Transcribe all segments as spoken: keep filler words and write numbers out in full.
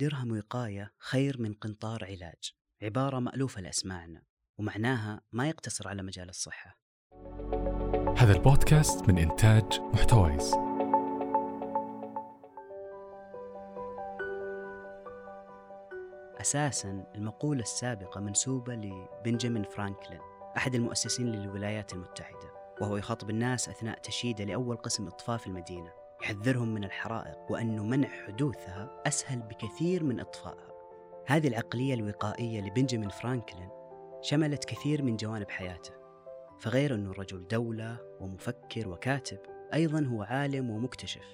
درهم وقاية خير من قنطار علاج، عبارة مألوفة لأسماعنا ومعناها ما يقتصر على مجال الصحة. هذا البودكاست من إنتاج محتوايز. أساساً المقولة السابقة منسوبة لبنجامين فرانكلين، أحد المؤسسين للولايات المتحدة، وهو يخاطب الناس أثناء تشييده لأول قسم إطفاء في المدينة، يحذرهم من الحرائق وأنه منع حدوثها أسهل بكثير من إطفائها. هذه العقلية الوقائية لبنجامين فرانكلين شملت كثير من جوانب حياته، فغير أنه رجل دولة ومفكر وكاتب، أيضاً هو عالم ومكتشف.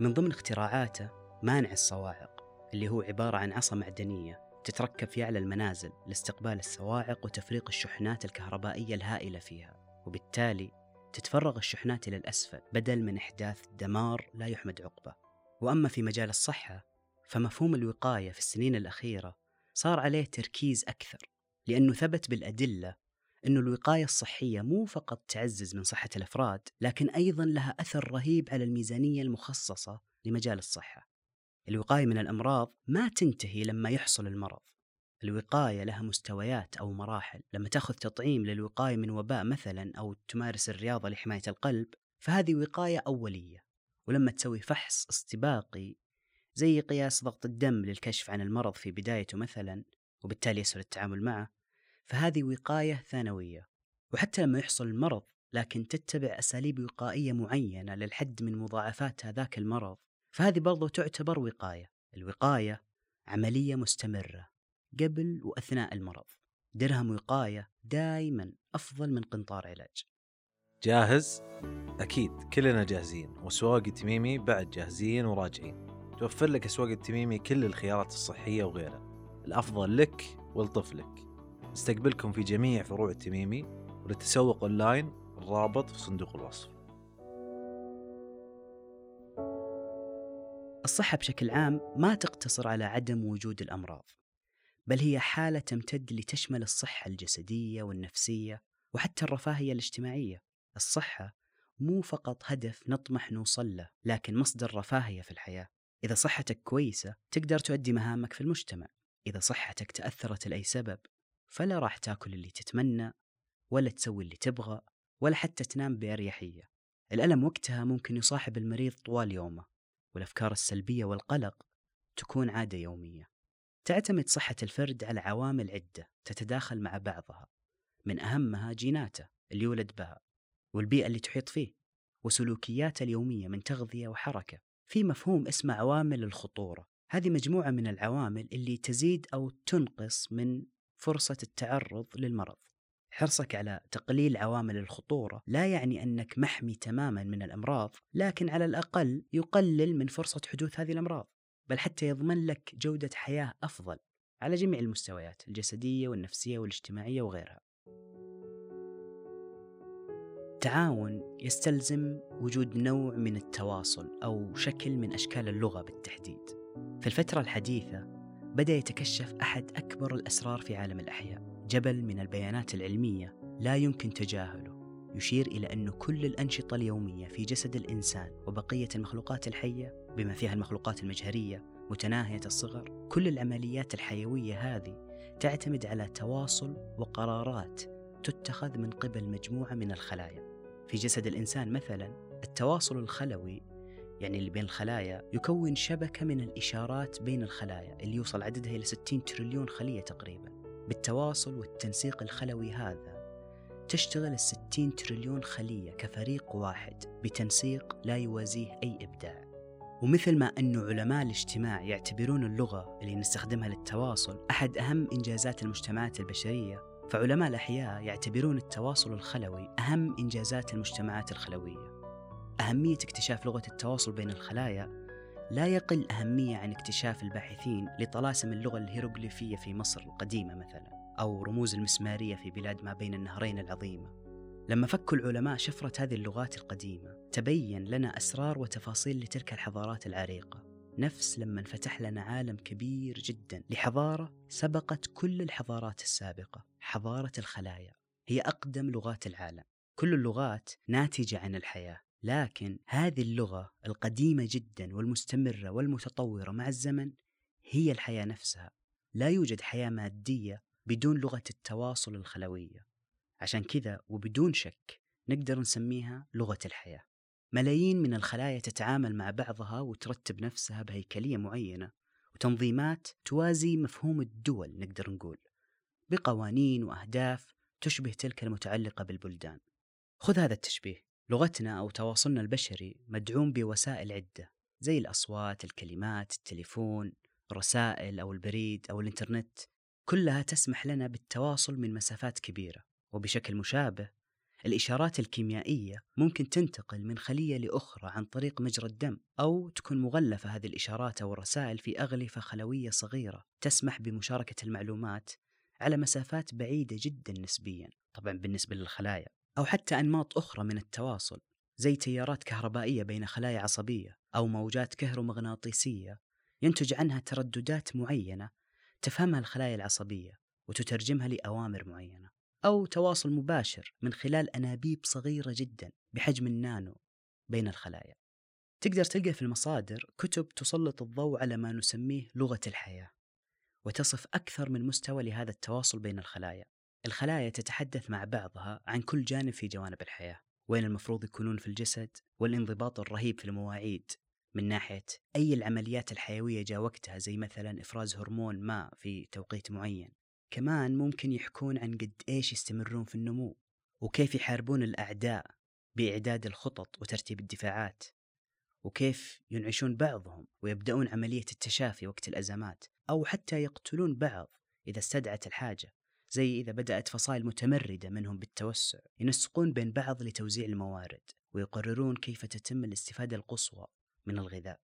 من ضمن اختراعاته مانع الصواعق، اللي هو عبارة عن عصا معدنية تتركب في أعلى المنازل لاستقبال الصواعق وتفريق الشحنات الكهربائية الهائلة فيها، وبالتالي تتفرغ الشحنات إلى الأسفل بدل من إحداث دمار لا يحمد عقبه. وأما في مجال الصحة فمفهوم الوقاية في السنين الأخيرة صار عليه تركيز أكثر، لأنه ثبت بالأدلة أن الوقاية الصحية مو فقط تعزز من صحة الأفراد، لكن أيضا لها أثر رهيب على الميزانية المخصصة لمجال الصحة. الوقاية من الأمراض ما تنتهي لما يحصل المرض، الوقاية لها مستويات أو مراحل. لما تأخذ تطعيم للوقاية من وباء مثلا أو تمارس الرياضة لحماية القلب فهذه وقاية أولية، ولما تسوي فحص استباقي زي قياس ضغط الدم للكشف عن المرض في بدايته مثلا وبالتالي يسهل التعامل معه فهذه وقاية ثانوية. وحتى لما يحصل المرض لكن تتبع أساليب وقائية معينة للحد من مضاعفات هذاك المرض فهذه برضو تعتبر وقاية. الوقاية عملية مستمرة قبل وأثناء المرض. درهم وقاية دائما أفضل من قنطار علاج. جاهز؟ أكيد كلنا جاهزين، وسواق التميمي بعد جاهزين وراجعين. توفر لك أسواق التميمي كل الخيارات الصحية وغيرها الأفضل لك ولطفلك. نستقبلكم في جميع فروع التميمي، وللتسوق أونلاين الرابط في صندوق الوصف. الصحة بشكل عام ما تقتصر على عدم وجود الأمراض، بل هي حالة تمتد لتشمل الصحة الجسدية والنفسية وحتى الرفاهية الاجتماعية. الصحة مو فقط هدف نطمح نوصل له، لكن مصدر رفاهية في الحياة. إذا صحتك كويسة تقدر تؤدي مهامك في المجتمع، إذا صحتك تأثرت لأي سبب فلا راح تاكل اللي تتمنى ولا تسوي اللي تبغى ولا حتى تنام بأريحية. الألم وقتها ممكن يصاحب المريض طوال يومه، والأفكار السلبية والقلق تكون عادة يومية. تعتمد صحة الفرد على عوامل عدة تتداخل مع بعضها، من أهمها جيناته اللي يولد بها والبيئة اللي تحيط فيه وسلوكياته اليومية من تغذية وحركة. في مفهوم اسمه عوامل الخطورة، هذه مجموعة من العوامل اللي تزيد أو تنقص من فرصة التعرض للمرض. حرصك على تقليل عوامل الخطورة لا يعني أنك محمي تماماً من الأمراض، لكن على الأقل يقلل من فرصة حدوث هذه الأمراض، بل حتى يضمن لك جودة حياة أفضل على جميع المستويات الجسدية والنفسية والاجتماعية وغيرها. التعاون يستلزم وجود نوع من التواصل أو شكل من أشكال اللغة بالتحديد. في الفترة الحديثة بدأ يتكشف أحد أكبر الأسرار في عالم الأحياء، جبل من البيانات العلمية لا يمكن تجاهله، يشير إلى أن كل الأنشطة اليومية في جسد الإنسان وبقية المخلوقات الحية بما فيها المخلوقات المجهرية متناهية الصغر، كل العمليات الحيوية هذه تعتمد على تواصل وقرارات تتخذ من قبل مجموعة من الخلايا. في جسد الإنسان مثلا التواصل الخلوي، يعني اللي بين الخلايا، يكون شبكة من الإشارات بين الخلايا اللي يوصل عددها إلى ستين تريليون خلية تقريباً. بالتواصل والتنسيق الخلوي هذا تشتغل الستين تريليون خلية كفريق واحد بتنسيق لا يوازيه أي إبداع. ومثل ما أن علماء الاجتماع يعتبرون اللغة اللي نستخدمها للتواصل أحد أهم إنجازات المجتمعات البشرية، فعلماء الأحياء يعتبرون التواصل الخلوي أهم إنجازات المجتمعات الخلوية. أهمية اكتشاف لغة التواصل بين الخلايا لا يقل أهمية عن اكتشاف الباحثين لطلاسم اللغة الهيروغليفية في مصر القديمة مثلا، أو رموز المسمارية في بلاد ما بين النهرين العظيمة. لما فكوا العلماء شفرة هذه اللغات القديمة تبين لنا أسرار وتفاصيل لتلك الحضارات العريقة، نفس لما انفتح لنا عالم كبير جدا لحضارة سبقت كل الحضارات السابقة، حضارة الخلايا. هي أقدم لغات العالم، كل اللغات ناتجة عن الحياة، لكن هذه اللغة القديمة جداً والمستمرة والمتطورة مع الزمن هي الحياة نفسها. لا يوجد حياة مادية بدون لغة التواصل الخلوية، عشان كذا وبدون شك نقدر نسميها لغة الحياة. ملايين من الخلايا تتعامل مع بعضها وترتب نفسها بهيكلية معينة وتنظيمات توازي مفهوم الدول، نقدر نقول بقوانين وأهداف تشبه تلك المتعلقة بالبلدان. خذ هذا التشبيه، لغتنا أو تواصلنا البشري مدعوم بوسائل عدة زي الأصوات، الكلمات، التليفون، الرسائل أو البريد أو الإنترنت، كلها تسمح لنا بالتواصل من مسافات كبيرة. وبشكل مشابه الإشارات الكيميائية ممكن تنتقل من خلية لأخرى عن طريق مجرى الدم، أو تكون مغلفة هذه الإشارات أو الرسائل في أغلفة خلوية صغيرة تسمح بمشاركة المعلومات على مسافات بعيدة جدا نسبيا، طبعا بالنسبة للخلايا. أو حتى أنماط أخرى من التواصل زي تيارات كهربائية بين خلايا عصبية، أو موجات كهرومغناطيسية ينتج عنها ترددات معينة تفهمها الخلايا العصبية وتترجمها لأوامر معينة. أو تواصل مباشر من خلال أنابيب صغيرة جدا بحجم النانو بين الخلايا. تقدر تلقى في المصادر كتب تسلط الضوء على ما نسميه لغة الحياة، وتصف أكثر من مستوى لهذا التواصل بين الخلايا. الخلايا تتحدث مع بعضها عن كل جانب في جوانب الحياة، وين المفروض يكونون في الجسد، والانضباط الرهيب في المواعيد من ناحية أي العمليات الحيوية جاء وقتها، زي مثلا إفراز هرمون ما في توقيت معين. كمان ممكن يحكون عن قد إيش يستمرون في النمو، وكيف يحاربون الأعداء بإعداد الخطط وترتيب الدفاعات، وكيف ينعشون بعضهم ويبدأون عملية التشافي وقت الأزمات، أو حتى يقتلون بعض إذا استدعت الحاجة، زي إذا بدأت فصائل متمردة منهم بالتوسع. ينسقون بين بعض لتوزيع الموارد، ويقررون كيف تتم الاستفادة القصوى من الغذاء.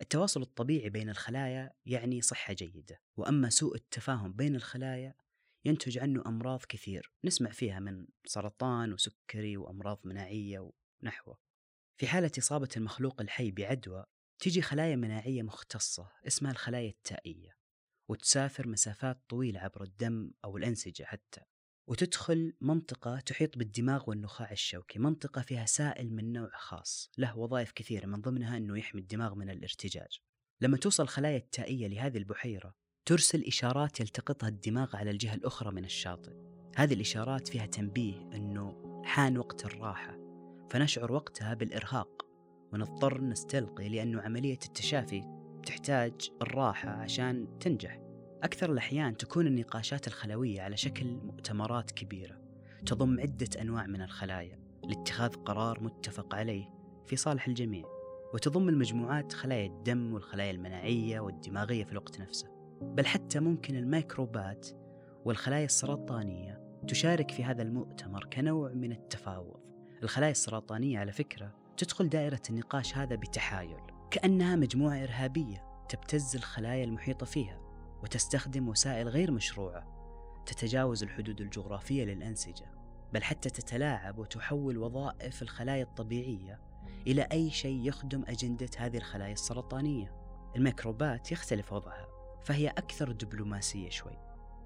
التواصل الطبيعي بين الخلايا يعني صحة جيدة، وأما سوء التفاهم بين الخلايا ينتج عنه أمراض كثير نسمع فيها، من سرطان وسكري وأمراض مناعية ونحوه. في حالة إصابة المخلوق الحي بعدوى، تجي خلايا مناعية مختصة اسمها الخلايا التائية، وتسافر مسافات طويلة عبر الدم أو الأنسجة حتى، وتدخل منطقة تحيط بالدماغ والنخاع الشوكي، منطقة فيها سائل من نوع خاص له وظائف كثيرة، من ضمنها أنه يحمي الدماغ من الارتجاج. لما توصل خلايا التائية لهذه البحيرة، ترسل إشارات يلتقطها الدماغ على الجهة الأخرى من الشاطئ. هذه الإشارات فيها تنبيه أنه حان وقت الراحة، فنشعر وقتها بالإرهاق ونضطر نستلقي، لأنه عملية التشافي تحتاج الراحة عشان تنجح. أكثر الأحيان تكون النقاشات الخلوية على شكل مؤتمرات كبيرة تضم عدة أنواع من الخلايا لاتخاذ قرار متفق عليه في صالح الجميع، وتضم المجموعات خلايا الدم والخلايا المناعية والدماغية في الوقت نفسه. بل حتى ممكن الميكروبات والخلايا السرطانية تشارك في هذا المؤتمر كنوع من التفاوض. الخلايا السرطانية على فكرة تدخل دائرة النقاش هذا بتحايل، كأنها مجموعة إرهابية تبتز الخلايا المحيطة فيها وتستخدم وسائل غير مشروعة تتجاوز الحدود الجغرافية للأنسجة، بل حتى تتلاعب وتحول وظائف الخلايا الطبيعية إلى أي شيء يخدم أجندة هذه الخلايا السرطانية. الميكروبات يختلف وضعها، فهي أكثر دبلوماسية شوي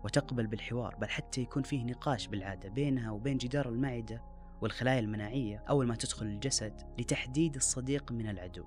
وتقبل بالحوار، بل حتى يكون فيه نقاش بالعادة بينها وبين جدار المعدة والخلايا المناعية أول ما تدخل الجسد لتحديد الصديق من العدو.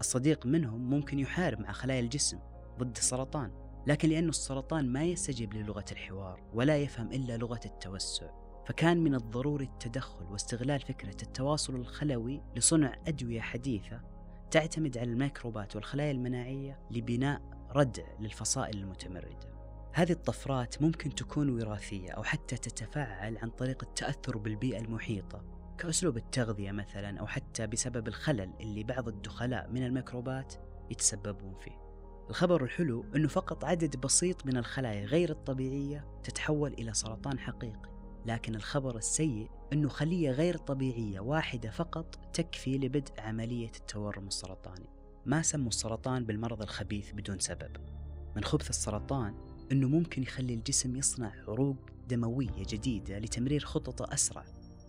الصديق منهم ممكن يحارب مع خلايا الجسم ضد السرطان، لكن لأنه السرطان ما يستجيب للغة الحوار ولا يفهم إلا لغة التوسع، فكان من الضروري التدخل واستغلال فكرة التواصل الخلوي لصنع أدوية حديثة تعتمد على الميكروبات والخلايا المناعية لبناء ردع للفصائل المتمردة. هذه الطفرات ممكن تكون وراثية، أو حتى تتفاعل عن طريق التأثر بالبيئة المحيطة كأسلوب التغذية مثلا، أو حتى بسبب الخلل اللي بعض الدخلاء من الميكروبات يتسببون فيه. الخبر الحلو أنه فقط عدد بسيط من الخلايا غير الطبيعية تتحول إلى سرطان حقيقي، لكن الخبر السيء أنه خلية غير طبيعية واحدة فقط تكفي لبدء عملية التورم السرطاني. ما سموا السرطان بالمرض الخبيث بدون سبب. من خبث السرطان أنه ممكن يخلي الجسم يصنع عروق دموية جديدة لتمرير خططه أسرع،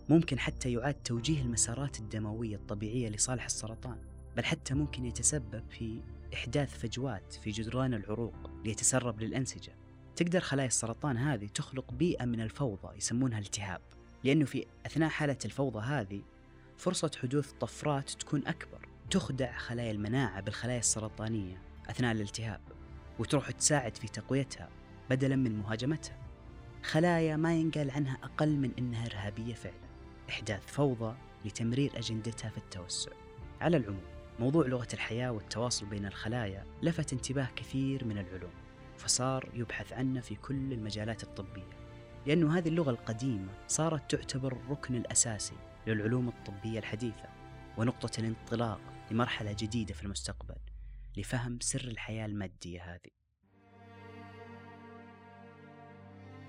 ممكن حتى يعاد توجيه المسارات الدموية الطبيعية لصالح السرطان، بل حتى ممكن يتسبب في إحداث فجوات في جدران العروق ليتسرب للأنسجة. تقدر خلايا السرطان هذه تخلق بيئة من الفوضى يسمونها التهاب، لأنه في أثناء حالة الفوضى هذه فرصة حدوث طفرات تكون أكبر. تخدع خلايا المناعة بالخلايا السرطانية أثناء الالتهاب، وتروح تساعد في تقويتها بدلاً من مهاجمتها. خلايا ما ينقال عنها أقل من أنها إرهابية فعلاً، إحداث فوضى لتمرير أجندتها في التوسع. على العموم، موضوع لغة الحياة والتواصل بين الخلايا لفت انتباه كثير من العلوم، فصار يبحث عنه في كل المجالات الطبية، لأنه هذه اللغة القديمة صارت تعتبر الركن الأساسي للعلوم الطبية الحديثة، ونقطة الانطلاق لمرحلة جديدة في المستقبل لفهم سر الحياة المادية هذه.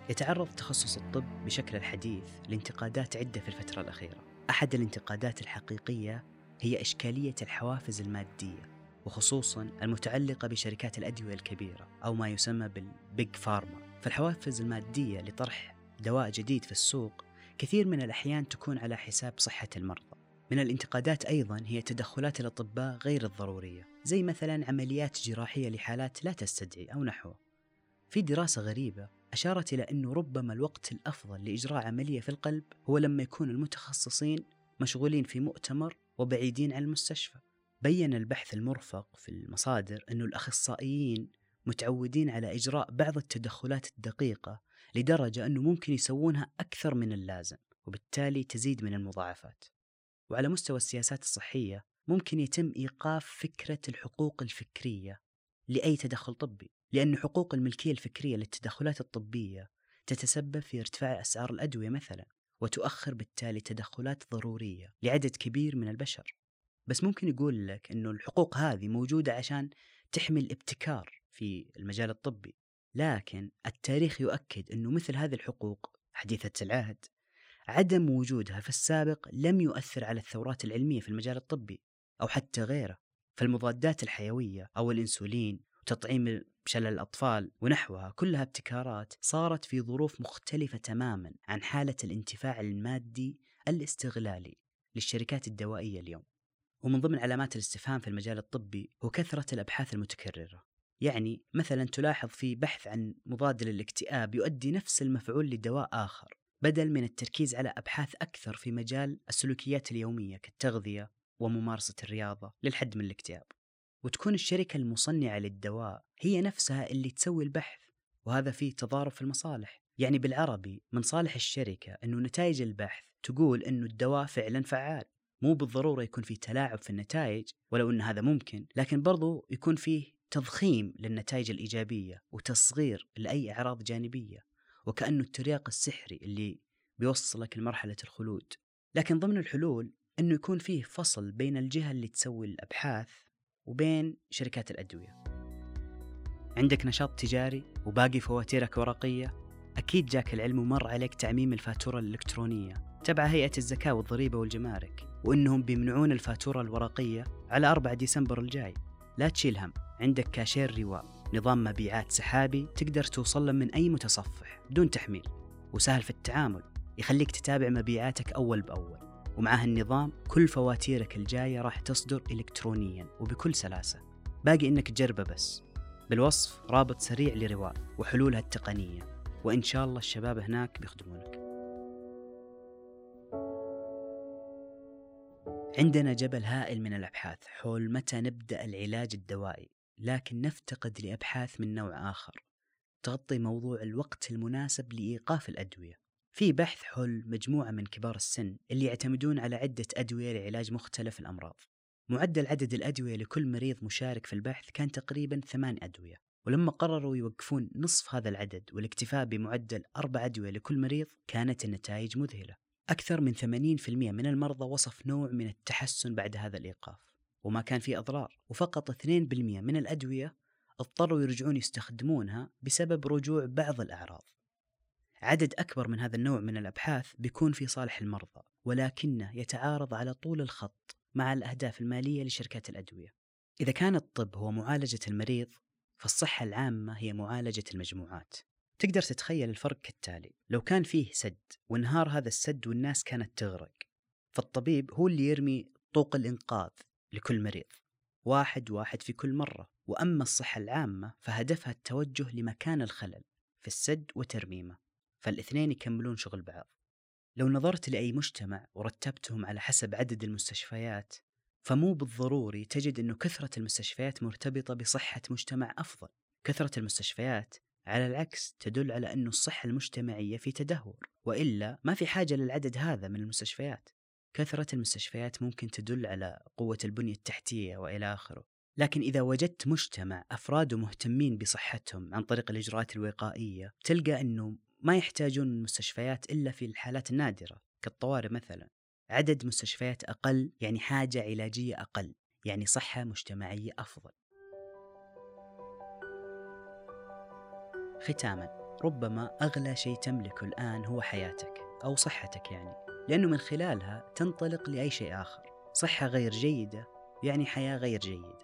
يتعرض تخصص الطب بشكل الحديث لانتقادات عدة في الفترة الأخيرة. أحد الانتقادات الحقيقية هي إشكالية الحوافز المادية، وخصوصاً المتعلقة بشركات الأدوية الكبيرة أو ما يسمى بالبيج فارما. فالحوافز المادية لطرح دواء جديد في السوق كثير من الأحيان تكون على حساب صحة المرضى. من الانتقادات أيضاً هي تدخلات الأطباء غير الضرورية، زي مثلاً عمليات جراحية لحالات لا تستدعي أو نحوه. في دراسة غريبة أشارت إلى أنه ربما الوقت الأفضل لإجراء عملية في القلب هو لما يكون المتخصصين مشغولين في مؤتمر وبعيدين عن المستشفى. بيّن البحث المرفق في المصادر أنه الأخصائيين متعودين على إجراء بعض التدخلات الدقيقة لدرجة أنه ممكن يسوونها أكثر من اللازم، وبالتالي تزيد من المضاعفات. وعلى مستوى السياسات الصحية، ممكن يتم إيقاف فكرة الحقوق الفكرية لأي تدخل طبي، لأن حقوق الملكية الفكرية للتدخلات الطبية تتسبب في ارتفاع أسعار الأدوية مثلا، وتؤخر بالتالي تدخلات ضرورية لعدد كبير من البشر. بس ممكن يقول لك أنه الحقوق هذه موجودة عشان تحمي الابتكار في المجال الطبي، لكن التاريخ يؤكد أنه مثل هذه الحقوق حديثة العهد، عدم وجودها في السابق لم يؤثر على الثورات العلمية في المجال الطبي أو حتى غيره. فالمضادات الحيوية أو الإنسولين وتطعيم شلل الأطفال ونحوها كلها ابتكارات صارت في ظروف مختلفة تماما عن حالة الانتفاع المادي الاستغلالي للشركات الدوائية اليوم. ومن ضمن علامات الاستفهام في المجال الطبي هو كثرة الأبحاث المتكررة. يعني مثلا تلاحظ في بحث عن مضاد للاكتئاب يؤدي نفس المفعول لدواء آخر، بدل من التركيز على أبحاث أكثر في مجال السلوكيات اليومية كالتغذية وممارسة الرياضة للحد من الاكتئاب. وتكون الشركة المصنعة للدواء هي نفسها اللي تسوي البحث، وهذا فيه تضارب في المصالح. يعني بالعربي، من صالح الشركة أنه نتائج البحث تقول أنه الدواء فعلا فعال، مو بالضرورة يكون فيه تلاعب في النتائج، ولو أن هذا ممكن، لكن برضو يكون فيه تضخيم للنتائج الإيجابية وتصغير لأي أعراض جانبية، وكأنه الترياق السحري اللي بيوصلك لمرحلة الخلود. لكن ضمن الحلول أنه يكون فيه فصل بين الجهة اللي تسوي الأبحاث وبين شركات الأدوية. عندك نشاط تجاري وباقي فواتيرك ورقية؟ أكيد جاك العلم ومر عليك تعميم الفاتورة الإلكترونية تبع هيئة الزكاة والضريبة والجمارك، وإنهم بيمنعون الفاتورة الورقية على أربعة ديسمبر الجاي. لا تشيل هم، عندك كاشير روا، نظام مبيعات سحابي تقدر توصله من أي متصفح بدون تحميل، وسهل في التعامل، يخليك تتابع مبيعاتك أول بأول. ومع هالنظام كل فواتيرك الجاية راح تصدر إلكترونياً وبكل سلاسة، باقي إنك تجربه بس. بالوصف رابط سريع لروا وحلولها التقنية، وإن شاء الله الشباب هناك بيخدمونك. عندنا جبل هائل من الأبحاث حول متى نبدأ العلاج الدوائي، لكن نفتقد لأبحاث من نوع آخر تغطي موضوع الوقت المناسب لإيقاف الأدوية. في بحث حول مجموعة من كبار السن اللي يعتمدون على عدة أدوية لعلاج مختلف الأمراض. معدل عدد الأدوية لكل مريض مشارك في البحث كان تقريباً ثمان أدوية، ولما قرروا يوقفون نصف هذا العدد والاكتفاء بمعدل أربع أدوية لكل مريض، كانت النتائج مذهلة. أكثر من ثمانين بالمئة من المرضى وصف نوع من التحسن بعد هذا الإيقاف وما كان فيه أضرار، وفقط اثنين بالمئة من الأدوية اضطروا يرجعون يستخدمونها بسبب رجوع بعض الأعراض. عدد أكبر من هذا النوع من الأبحاث بيكون في صالح المرضى، ولكنه يتعارض على طول الخط مع الأهداف المالية لشركات الأدوية. إذا كان الطب هو معالجة المريض، فالصحة العامة هي معالجة المجموعات. تقدر تتخيل الفرق كالتالي: لو كان فيه سد وانهار هذا السد والناس كانت تغرق، فالطبيب هو اللي يرمي طوق الإنقاذ لكل مريض واحد واحد في كل مرة، وأما الصحة العامة فهدفها التوجه لمكان الخلل في السد وترميمه، فالاثنين يكملون شغل بعض. لو نظرت لأي مجتمع ورتبتهم على حسب عدد المستشفيات، فمو بالضروري تجد أنه كثرة المستشفيات مرتبطة بصحة مجتمع أفضل، كثرة المستشفيات على العكس تدل على أن الصحة المجتمعية في تدهور، وإلا ما في حاجة للعدد هذا من المستشفيات. كثرة المستشفيات ممكن تدل على قوة البنية التحتية وإلى آخره، لكن إذا وجدت مجتمع أفراده مهتمين بصحتهم عن طريق الإجراءات الوقائية، تلقى أنه ما يحتاجون المستشفيات إلا في الحالات النادرة كالطوارئ مثلا. عدد مستشفيات أقل يعني حاجة علاجية أقل، يعني صحة مجتمعية أفضل. ختاماً، ربما أغلى شيء تملكه الآن هو حياتك أو صحتك، يعني لأنه من خلالها تنطلق لأي شيء آخر. صحة غير جيدة يعني حياة غير جيدة.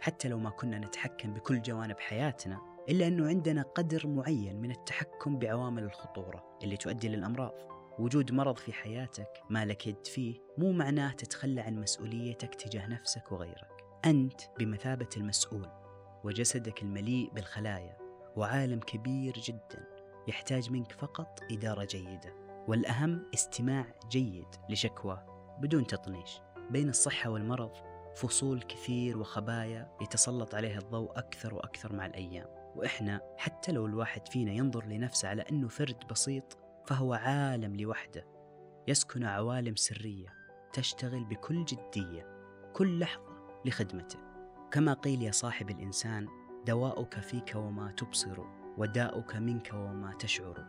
حتى لو ما كنا نتحكم بكل جوانب حياتنا، إلا أنه عندنا قدر معين من التحكم بعوامل الخطورة اللي تؤدي للأمراض. وجود مرض في حياتك ما لك يد فيه مو معناه تتخلى عن مسؤوليتك تجاه نفسك وغيرك. أنت بمثابة المسؤول، وجسدك المليء بالخلايا وعالم كبير جدا يحتاج منك فقط إدارة جيدة، والأهم استماع جيد لشكوى بدون تطنيش. بين الصحة والمرض فصول كثير وخبايا يتسلط عليها الضوء أكثر وأكثر مع الأيام، وإحنا حتى لو الواحد فينا ينظر لنفسه على أنه فرد بسيط، فهو عالم لوحده يسكن عوالم سرية تشتغل بكل جدية كل لحظة لخدمته. كما قيل يا صاحب الإنسان، دواؤك فيك وما تبصر، وداؤك منك وما تشعر.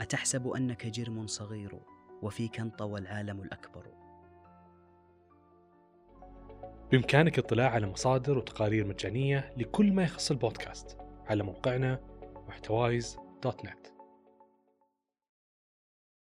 أتحسب أنك جرم صغير، وفيك انطوى العالم الأكبر. بإمكانك الاطلاع على مصادر وتقارير مجانية لكل ما يخص البودكاست على موقعنا محتوايز دوت نت.